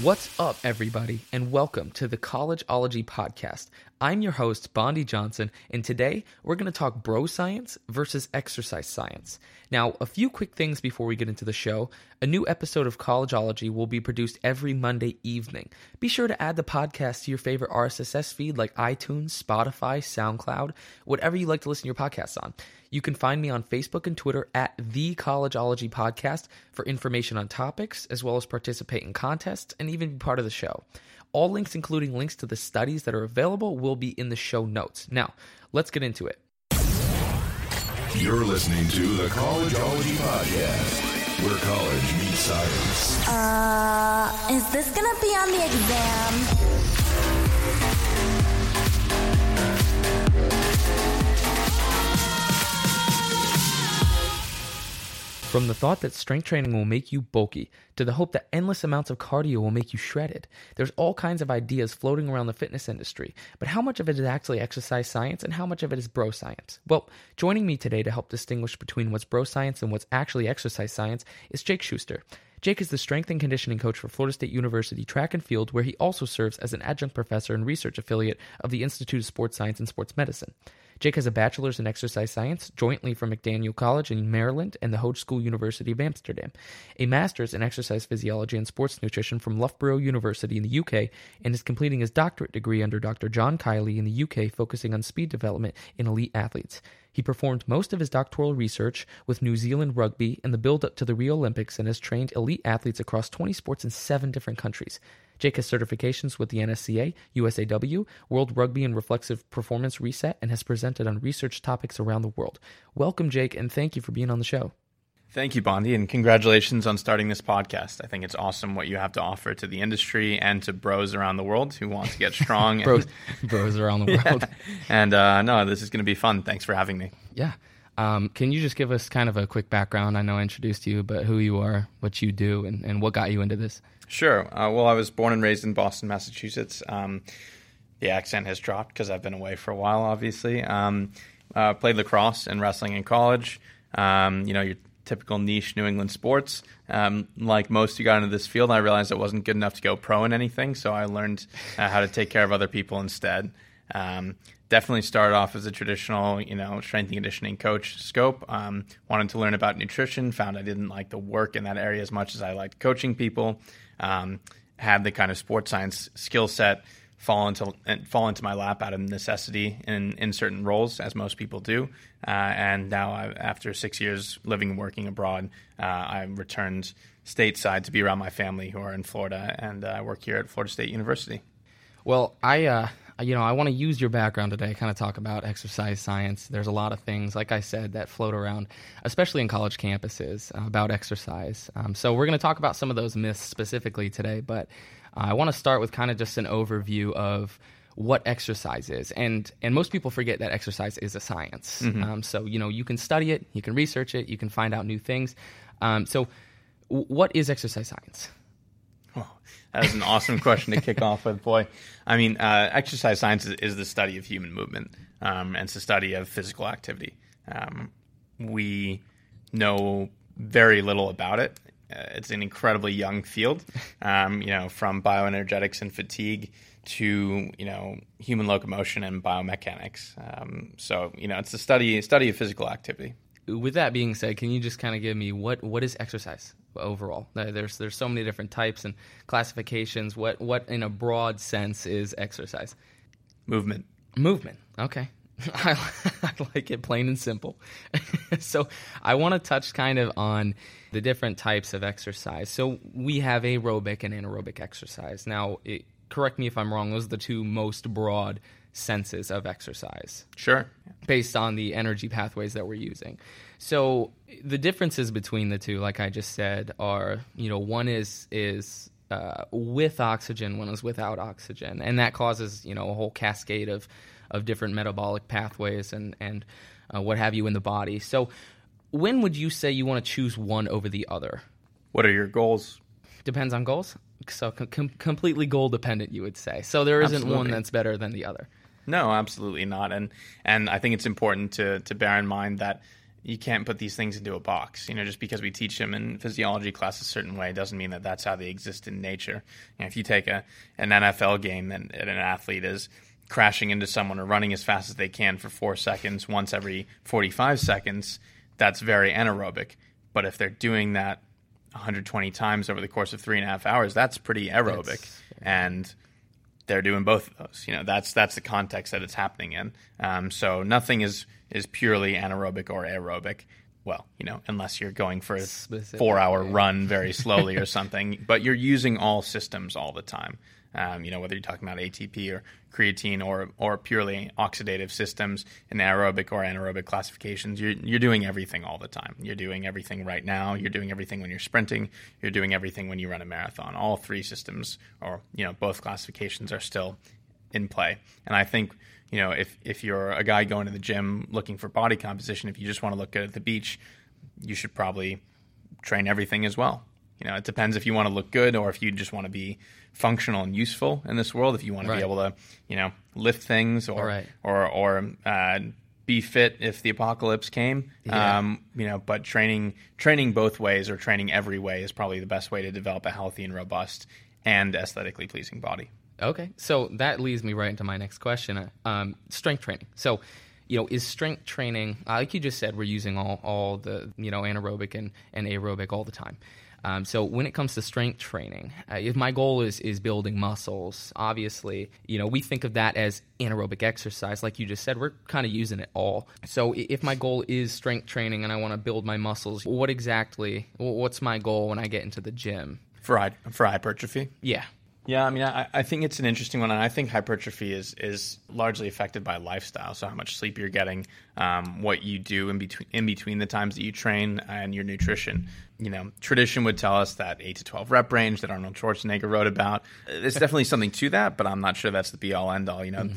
What's up, everybody, and welcome to the Collegeology Podcast. I'm your host, Bondi Johnson, and today we're going to talk bro science versus exercise science. Now, a few quick things before we get into the show. A new episode of Collegeology will be produced every Monday evening. Be sure to add the podcast to your favorite RSS feed like iTunes, Spotify, SoundCloud, whatever you like to listen to your podcasts on. You can find me on Facebook and Twitter at The Collegeology Podcast for information on topics, as well as participate in contests and even be part of the show. All links, including links to the studies that are available, will be in the show notes. Now, let's get into it. You're listening to the Collegeology Podcast, where college meets science. Is this going to be on the exam? From the thought that strength training will make you bulky, to the hope that endless amounts of cardio will make you shredded, there's all kinds of ideas floating around the fitness industry, but how much of it is actually exercise science and how much of it is bro science? Well, joining me today to help distinguish between what's bro science and what's actually exercise science is Jake Schuster. Jake is the strength and conditioning coach for Florida State University track and field, where he also serves as an adjunct professor and research affiliate of the Institute of Sports Science and Sports Medicine. Jake has a bachelor's in exercise science, jointly from McDaniel College in Maryland and the Hogeschool University of Amsterdam, a master's in exercise physiology and sports nutrition from Loughborough University in the UK, and is completing his doctorate degree under Dr. John Kiley in the UK, focusing on speed development in elite athletes. He performed most of his doctoral research with New Zealand rugby and the build-up to the Rio Olympics, and has trained elite athletes across 20 sports in 7 different countries. Jake has certifications with the NSCA, USAW, World Rugby, and Reflexive Performance Reset, and has presented on research topics around the world. Welcome, Jake, and thank you for being on the show. Thank you, Bondi, and congratulations on starting this podcast. I think it's awesome what you have to offer to the industry and to bros around the world who want to get strong. bros around the world. Yeah. And no, this is going to be fun. Thanks for having me. Yeah. Can you just give us kind of a quick background? I know I introduced you, but who you are, what you do, and what got you into this? Sure. Well, I was born and raised in Boston, Massachusetts. The accent has dropped because I've been away for a while, obviously. Played lacrosse and wrestling in college. Your typical niche New England sports. Like most who got into this field, I realized I wasn't good enough to go pro in anything, so I learned how to take care of other people instead. Definitely started off as a traditional, strength and conditioning coach scope. Wanted to learn about nutrition, found I didn't like the work in that area as much as I liked coaching people. Had the kind of sports science skill set fall into my lap out of necessity in certain roles, as most people do. And now, after 6 years living and working abroad, I returned stateside to be around my family who are in Florida, and I work here at Florida State University. Well, I want to use your background today, kind of talk about exercise science. There's a lot of things, like I said, that float around, especially in college campuses, about exercise. So we're going to talk about some of those myths specifically today, but I want to start with kind of just an overview of what exercise is. And most people forget that exercise is a science. Mm-hmm. So you can study it, you can research it, you can find out new things. So what is exercise science? Well, that was an awesome question to kick off with, boy. I mean, exercise science is the study of human movement, and it's the study of physical activity. We know very little about it. It's an incredibly young field, from bioenergetics and fatigue to, human locomotion and biomechanics. So it's the study of physical activity. With that being said, can you just kind of give me what is exercise overall? There's so many different types and classifications. What in a broad sense is exercise? Movement. Okay. I like it plain and simple. So I want to touch kind of on the different types of exercise. So we have aerobic and anaerobic exercise. Now, correct me if I'm wrong, those are the two most broad senses of exercise. Sure. Based on the energy pathways that we're using. So the differences between the two, like I just said, are, one is with oxygen, one is without oxygen. And that causes, a whole cascade of different metabolic pathways and what have you in the body. So when would you say you want to choose one over the other? What are your goals? Depends on goals. So completely goal dependent, you would say. So there isn't absolutely one that's better than the other. No, absolutely not. And I think it's important to bear in mind that you can't put these things into a box. You know, just because we teach them in physiology class a certain way doesn't mean that that's how they exist in nature. You know, if you take an NFL game and an athlete is crashing into someone or running as fast as they can for 4 seconds once every 45 seconds, that's very anaerobic. But if they're doing that 120 times over the course of 3.5 hours, that's pretty aerobic. And they're doing both of those. You know, that's the context that it's happening in. So nothing is purely anaerobic or aerobic. Well, you know, unless you're going for a specific 4-hour run very slowly or something. But you're using all systems all the time. You know, whether you're talking about ATP or creatine or purely oxidative systems in aerobic or anaerobic classifications, you're doing everything all the time. You're doing everything right now. You're doing everything when you're sprinting. You're doing everything when you run a marathon. All three systems, or, you know, both classifications are still in play. And I think, you know, if you're a guy going to the gym looking for body composition, if you just want to look good at the beach, you should probably train everything as well. You know, it depends if you want to look good or if you just want to be functional and useful in this world. If you want to be able to, you know, lift things or be fit if the apocalypse came, you know. But training both ways or training every way is probably the best way to develop a healthy and robust and aesthetically pleasing body. Okay, so that leads me right into my next question: strength training. So, you know, is strength training, like you just said, we're using all the, you know, anaerobic and aerobic all the time. So when it comes to strength training, if my goal is building muscles, obviously, you know, we think of that as anaerobic exercise. Like you just said, we're kind of using it all. So if my goal is strength training and I want to build my muscles, what's my goal when I get into the gym? For hypertrophy? Yeah. Yeah, I mean, I think it's an interesting one, and I think hypertrophy is largely affected by lifestyle. So how much sleep you're getting, what you do in between the times that you train, and your nutrition. You know, tradition would tell us that 8 to 12 rep range that Arnold Schwarzenegger wrote about. There's definitely something to that, but I'm not sure that's the be-all, end-all. You know,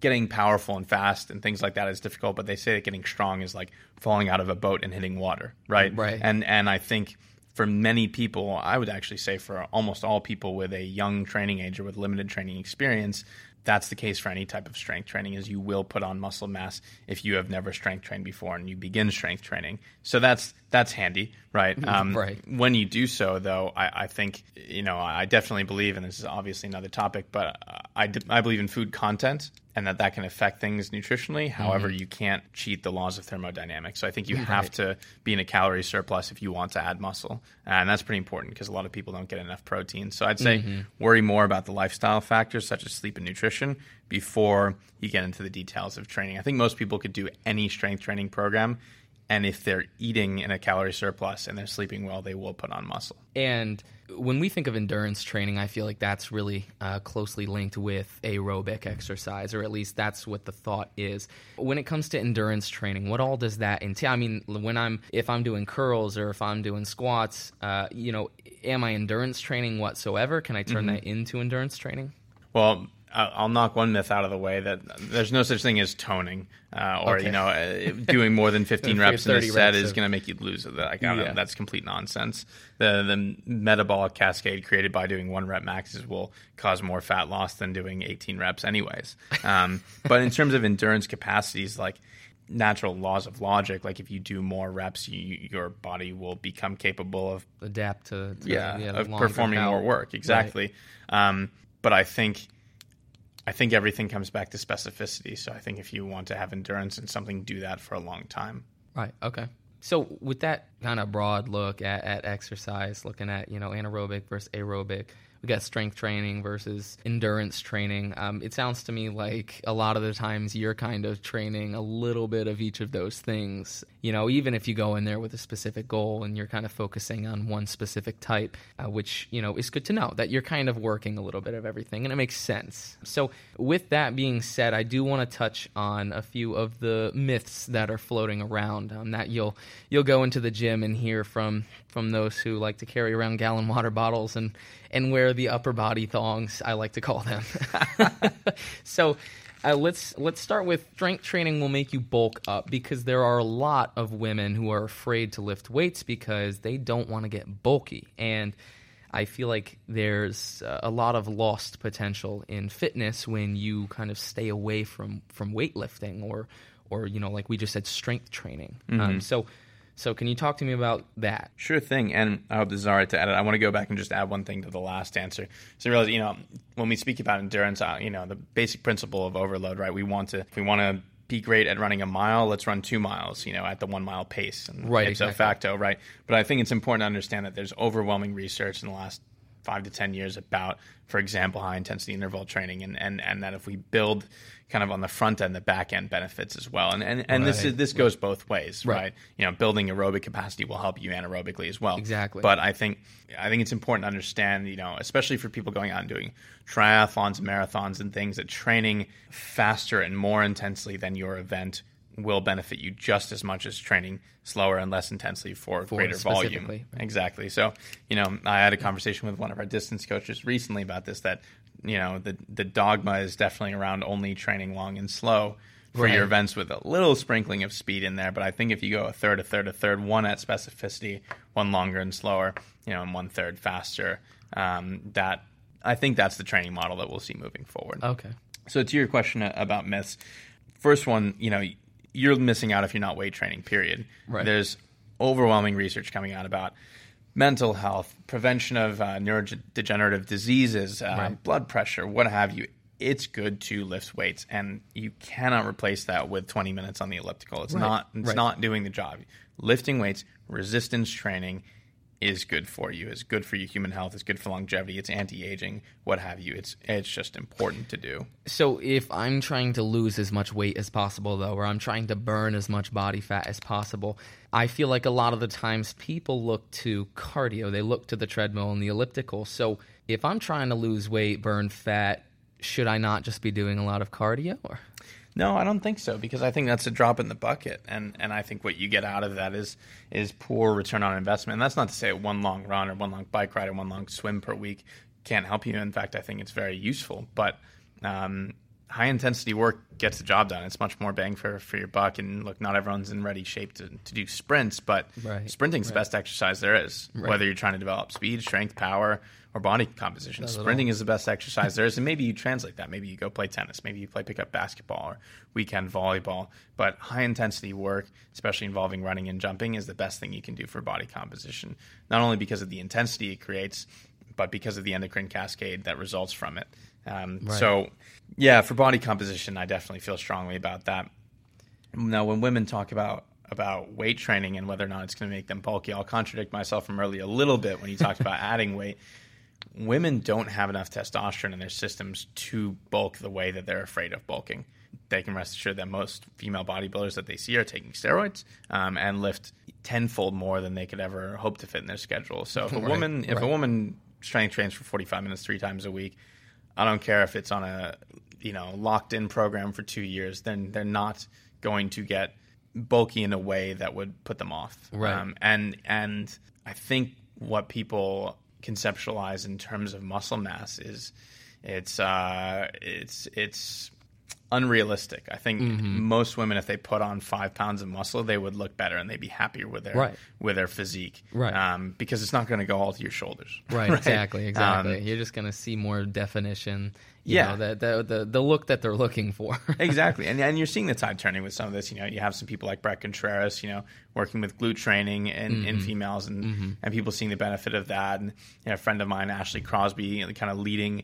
getting powerful and fast and things like that is difficult, but they say that getting strong is like falling out of a boat and hitting water, right? Right. And I think, for many people, I would actually say for almost all people with a young training age or with limited training experience, that's the case for any type of strength training, is you will put on muscle mass if you have never strength trained before and you begin strength training. So that's handy, right? Right. When you do so, though, I think, you know, I definitely believe, and this is obviously another topic, but I believe in food content and that can affect things nutritionally. However, you can't cheat the laws of thermodynamics. So I think you have to be in a calorie surplus if you want to add muscle. And that's pretty important because a lot of people don't get enough protein. So I'd say worry more about the lifestyle factors such as sleep and nutrition before you get into the details of training. I think most people could do any strength training program, and if they're eating in a calorie surplus and they're sleeping well, they will put on muscle. And when we think of endurance training, I feel like that's really closely linked with aerobic exercise, or at least that's what the thought is. When it comes to endurance training, what all does that entail? I mean, if I'm doing curls or if I'm doing squats, you know, am I endurance training whatsoever? Can I turn that into endurance training? Well, I'll knock one myth out of the way, that there's no such thing as toning you know, doing more than 15 reps in a set is going to make you lose it. Like, I don't know, that's complete nonsense. The metabolic cascade created by doing 1 rep maxes will cause more fat loss than doing 18 reps anyways. But in terms of endurance capacities, like natural laws of logic, like if you do more reps, your body will become capable of adapt to performing more work. Exactly. Right. But I think everything comes back to specificity. So I think if you want to have endurance in something, do that for a long time. Right. Okay. So with that kind of broad look at exercise, looking at, you know, anaerobic versus aerobic, we got strength training versus endurance training. It sounds to me like a lot of the times you're kind of training a little bit of each of those things. You know, even if you go in there with a specific goal and you're kind of focusing on one specific type, which, you know, is good to know that you're kind of working a little bit of everything, and it makes sense. So with that being said, I do want to touch on a few of the myths that are floating around that you'll go into the gym and hear from those who like to carry around gallon water bottles and wear the upper body thongs, I like to call them. So let's start with strength training will make you bulk up, because there are a lot of women who are afraid to lift weights because they don't want to get bulky. And I feel like there's a lot of lost potential in fitness when you kind of stay away from weightlifting or or, you know, like we just said, strength training. Mm-hmm. So can you talk to me about that? Sure thing. And I hope this is all right to edit. I want to go back and just add one thing to the last answer. So I realize, you know, when we speak about endurance, you know, the basic principle of overload, right? If we want to be great at running a mile, let's run 2 miles, you know, at the 1 mile pace. And right, ipso facto, right? But I think it's important to understand that there's overwhelming research in the last 5 to 10 years about, for example, high intensity interval training, and that if we build kind of on the front end, the back end benefits as well. And right. this goes both ways, right? You know, building aerobic capacity will help you anaerobically as well. Exactly. But I think it's important to understand, you know, especially for people going out and doing triathlons, marathons, and things, that training faster and more intensely than your event will benefit you just as much as training slower and less intensely for greater volume. Right. Exactly. So, you know, I had a conversation with one of our distance coaches recently about this, that, you know, the dogma is definitely around only training long and slow for right. your events with a little sprinkling of speed in there. But I think if you go a third, one at specificity, one longer and slower, you know, and 1/3 faster, that I think that's the training model that we'll see moving forward. Okay. So to your question about myths, first one, you know, you're missing out if you're not weight training, period. Right. There's overwhelming research coming out about mental health, prevention of neurodegenerative diseases, right. blood pressure, what have you. It's good to lift weights, and you cannot replace that with 20 minutes on the elliptical. It's right. not It's right. not doing the job. Lifting weights, resistance training is good for you. It's good for your human health. It's good for longevity. It's anti-aging, what have you. It's just important to do. So if I'm trying to lose as much weight as possible, though, or I'm trying to burn as much body fat as possible, I feel like a lot of the times people look to cardio. They look to the treadmill and the elliptical. So if I'm trying to lose weight, burn fat, should I not just be doing a lot of cardio? Or? No, I don't think so, because I think that's a drop in the bucket, and I think what you get out of that is poor return on investment. And that's not to say one long run or one long bike ride or one long swim per week can't help you. In fact, I think it's very useful. But high intensity work gets the job done. It's much more bang for your buck. And look, not everyone's in ready shape to do sprints, but right, sprinting's right. the best exercise there is. Right. Whether you're trying to develop speed, strength, power, or body composition, sprinting is the best exercise there is. And maybe you translate that. Maybe you go play tennis. Maybe you play pickup basketball or weekend volleyball. But high intensity work, especially involving running and jumping, is the best thing you can do for body composition. Not only because of the intensity it creates, but because of the endocrine cascade that results from it. Right. So, yeah, for body composition, I definitely feel strongly about that. Now, when women talk about weight training and whether or not it's going to make them bulky, I'll contradict myself from earlier a little bit when you talked about adding weight. Women don't have enough testosterone in their systems to bulk the way that they're afraid of bulking. They can rest assured that most female bodybuilders that they see are taking steroids and lift tenfold more than they could ever hope to fit in their schedule. So if a right. woman if right. a woman strength trains for 45 minutes 3 times a week, I don't care if it's on a, you know, locked-in program for 2 years, then they're not going to get bulky in a way that would put them off. Right. And I think what people conceptualize in terms of muscle mass is it's unrealistic. I think mm-hmm. most women, if they put on 5 pounds of muscle, they would look better and they'd be happier with their right. with their physique, right? Because it's not going to go all to your shoulders, right? right? Exactly. You're just going to see more definition. You know, the look that they're looking for. Exactly. And you're seeing the tide turning with some of this. You know, you have some people like Brett Contreras, you know, working with glute training in females and people seeing the benefit of that. And you know, a friend of mine, Ashley Crosby, you know, kind of leading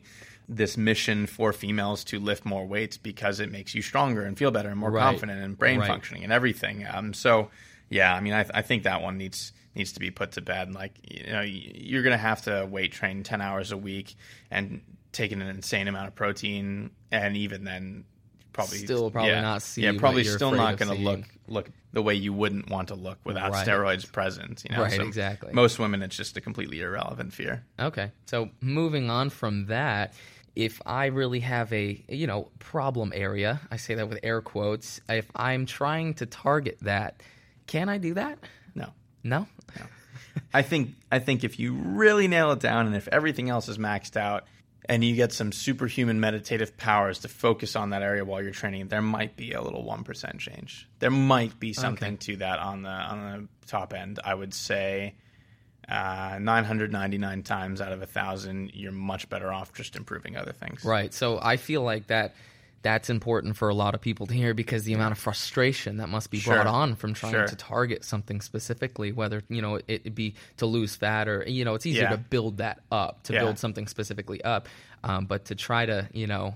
this mission for females to lift more weights because it makes you stronger and feel better and more right. confident and brain right. functioning and everything. So, yeah, I mean, I think that one needs to be put to bed. Like, you know, you're going to have to weight train 10 hours a week and taking an insane amount of protein, and even then probably still not going to look the way you wouldn't want to look without right. steroids present, you know? Right, so exactly. Most women, it's just a completely irrelevant fear. Okay. So moving on from that, if I really have a, you know, problem area, I say that with air quotes, if I'm trying to target that, can I do that? No. I think if you really nail it down and if everything else is maxed out, and you get some superhuman meditative powers to focus on that area while you're training, there might be a little 1% change. There might be something to that on the top end. I would say 999 times out of 1,000, you're much better off just improving other things. Right. So I feel like that that's important for a lot of people to hear, because the amount of frustration that must be brought on from trying to target something specifically, whether, you know, it be to lose fat or, you know, it's easier to build that up, to build something specifically up. But to try to, you know,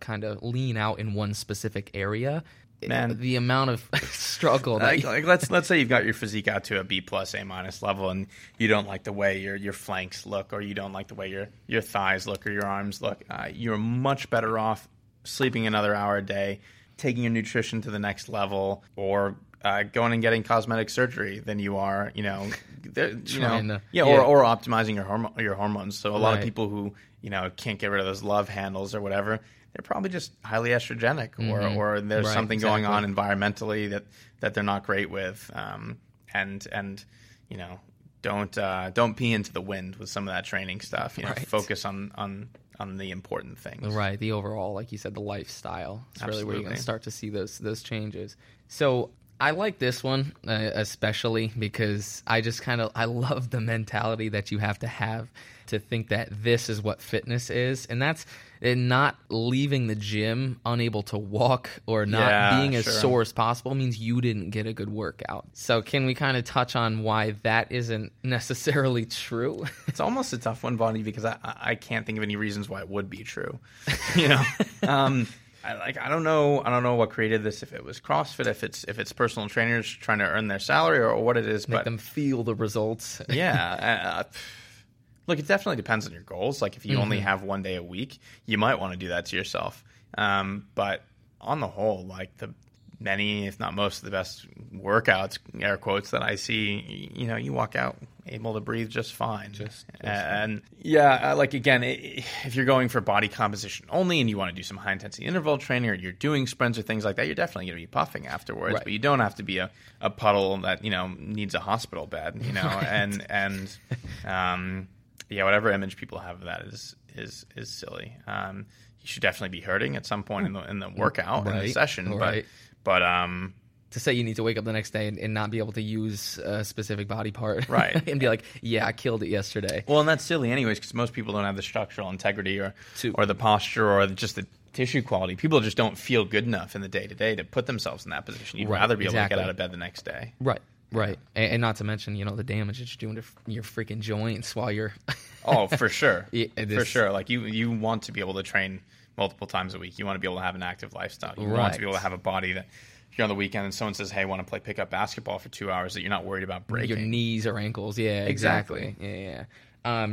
kind of lean out in one specific area, the amount of struggle. Let's say you've got your physique out to a B+, A- level, and you don't like the way your flanks look, or you don't like the way your thighs look, or your arms look. You're much better off sleeping another hour a day, taking your nutrition to the next level, or going and getting cosmetic surgery than you are, or optimizing your hormones. So a lot of people who, you know, can't get rid of those love handles or whatever, they're probably just highly estrogenic, or there's something going on environmentally that they're not great with. And you know, don't pee into the wind with some of that training stuff. You know, focus on the important things. Right. The overall, like you said, the lifestyle. It's really where you're going to start to see those changes. So I like this one especially because I love the mentality that you have to think that this is what fitness is. And that's not leaving the gym unable to walk or not being as sore as possible means you didn't get a good workout. So can we kind of touch on why that isn't necessarily true? It's almost a tough one, Bonnie, because I can't think of any reasons why it would be true. You know, I don't know what created this. If it was CrossFit, if it's personal trainers trying to earn their salary, or what it is, make them feel the results. Look, it definitely depends on your goals. Like if you only have one day a week, you might want to do that to yourself. But on the whole, like the many, if not most of the best workouts, air quotes, that I see, you know, you walk out able to breathe just fine. If you're going for body composition only and you want to do some high intensity interval training, or you're doing sprints or things like that, you're definitely going to be puffing afterwards, but you don't have to be a puddle that, you know, needs a hospital bed, you know, and whatever image people have of that is silly. You should definitely be hurting at some point in the workout or in the session, but to say you need to wake up the next day and not be able to use a specific body part, right? And be like, yeah, I killed it yesterday. Well, and that's silly anyways, because most people don't have the structural integrity or the posture or just the tissue quality. People just don't feel good enough in the day-to-day to put themselves in that position. You'd rather be able to get out of bed the next day. Right. And not to mention, you know, the damage that you're doing to your freaking joints while you're... Oh, for sure. For sure. Like you want to be able to train multiple times a week. You want to be able to have an active lifestyle. You want to be able to have a body that... If you're on the weekend and someone says, hey, I want to play pickup basketball for 2 hours, that you're not worried about breaking your knees or ankles. Yeah, exactly. Yeah.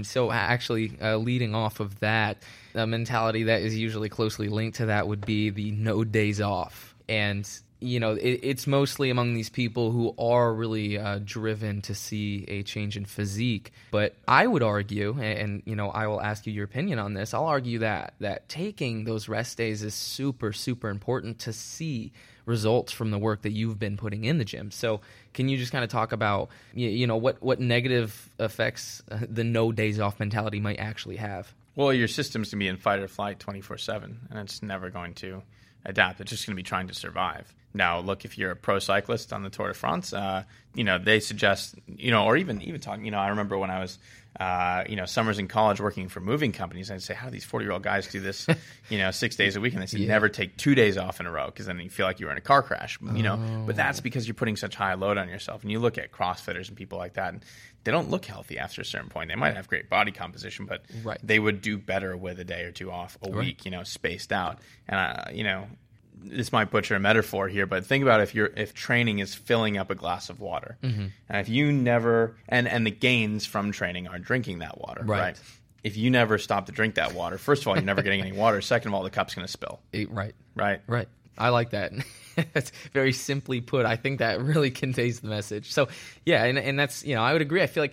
So actually, leading off of that, the mentality that is usually closely linked to that would be the no days off. And, you know, it's mostly among these people who are really driven to see a change in physique. But I would argue, and you know, I will ask you your opinion on this, I'll argue that taking those rest days is super, super important to see results from the work that you've been putting in the gym. So can you just kind of talk about, you know, what negative effects the no days off mentality might actually have? Well, your system's going to be in fight or flight 24/7, and it's never going to adapt. It's just going to be trying to survive. Now, look, if you're a pro cyclist on the Tour de France, you know, they suggest, you know, or even talking, you know, I remember when I was, you know, summers in college working for moving companies, I'd say, how do these 40-year-old guys do this, you know, 6 days a week? And they said, never take 2 days off in a row, because then you feel like you were in a car crash, you know, but that's because you're putting such high load on yourself. And you look at CrossFitters and people like that, and they don't look healthy after a certain point. They might have great body composition, but they would do better with a day or two off a week, you know, spaced out. And, you know, this might butcher a metaphor here, but think about if training is filling up a glass of water, and if you never and the gains from training are drinking that water, right? If you never stop to drink that water, first of all, you're never getting any water. Second of all, the cup's going to spill. Right. I like that. That's very simply put. I think that really conveys the message. So yeah, and that's, you know, I would agree. I feel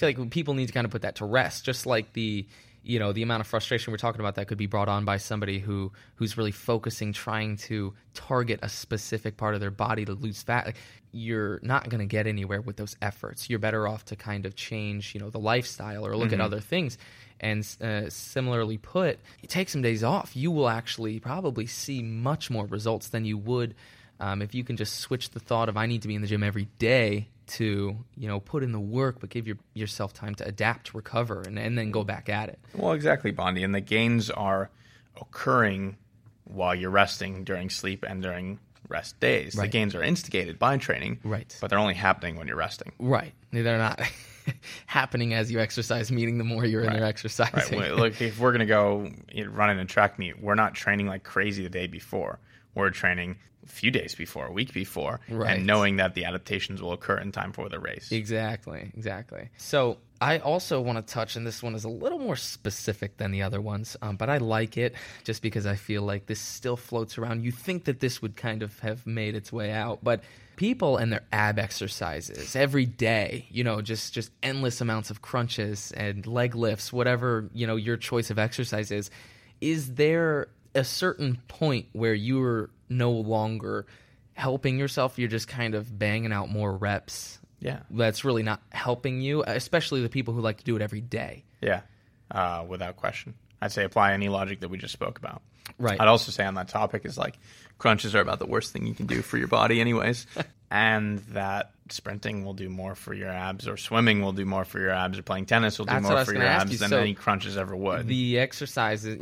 like people need to kind of put that to rest, just like the, you know, the amount of frustration we're talking about that could be brought on by somebody who's really focusing, trying to target a specific part of their body to lose fat. Like, you're not going to get anywhere with those efforts. You're better off to kind of change, you know, the lifestyle or look at other things. And similarly put, you take some days off, you will actually probably see much more results than you would if you can just switch the thought of I need to be in the gym every day to, you know, put in the work, but give yourself time to adapt, recover, and then go back at it. Well, exactly, Bondi. And the gains are occurring while you're resting during sleep and during rest days. Right. The gains are instigated by training, right, but they're only happening when you're resting. Right. They're not happening as you exercise, meaning the more you're in there exercising. Right. Look, if we're going to go run in a track meet, we're not training like crazy the day before. We're training a few days before, a week before, and knowing that the adaptations will occur in time for the race. Exactly. So I also want to touch, and this one is a little more specific than the other ones, but I like it just because I feel like this still floats around. You think that this would kind of have made its way out, but people and their ab exercises every day, just endless amounts of crunches and leg lifts, whatever, your choice of exercise is there a certain point where you are no longer helping yourself? You're just kind of banging out more reps. Yeah. That's really not helping you, especially the people who like to do it every day. Yeah. Without question. I'd say apply any logic that we just spoke about. Right. I'd also say on that topic is crunches are about the worst thing you can do for your body anyways. And that sprinting will do more for your abs, or swimming will do more for your abs, or playing tennis will do more for your abs than any crunches ever would. The exercises,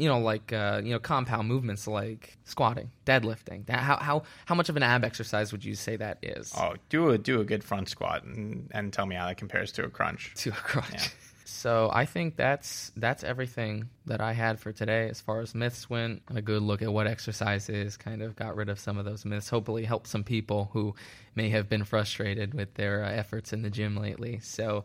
compound movements like squatting, deadlifting. How much of an ab exercise would you say that is? Oh, do a good front squat and tell me how that compares to a crunch. Yeah. So I think that's everything that I had for today as far as myths went. A good look at what exercise is, kind of got rid of some of those myths, hopefully helped some people who may have been frustrated with their efforts in the gym lately. So,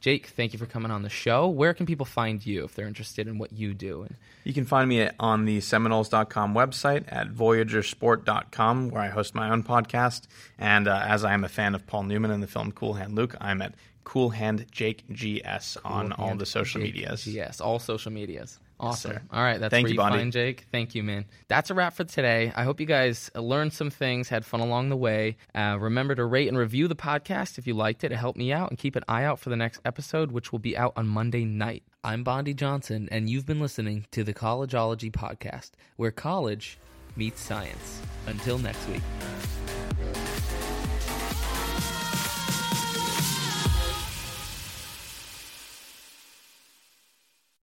Jake, thank you for coming on the show. Where can people find you if they're interested in what you do? You can find me on the Seminoles.com website, at VoyagerSport.com, where I host my own podcast. And as I am a fan of Paul Newman and the film Cool Hand Luke, I'm at Cool Hand Jake GS on all the social medias. Yes, all social medias. Awesome. Yes, all right, that's where you find Jake. Thank you, man. That's a wrap for today. I hope you guys learned some things, had fun along the way. Remember to rate and review the podcast if you liked it. It helped me out, and keep an eye out for the next episode, which will be out on Monday night. I'm Bondi Johnson, and you've been listening to the Collegeology Podcast, where college meets science. Until next week.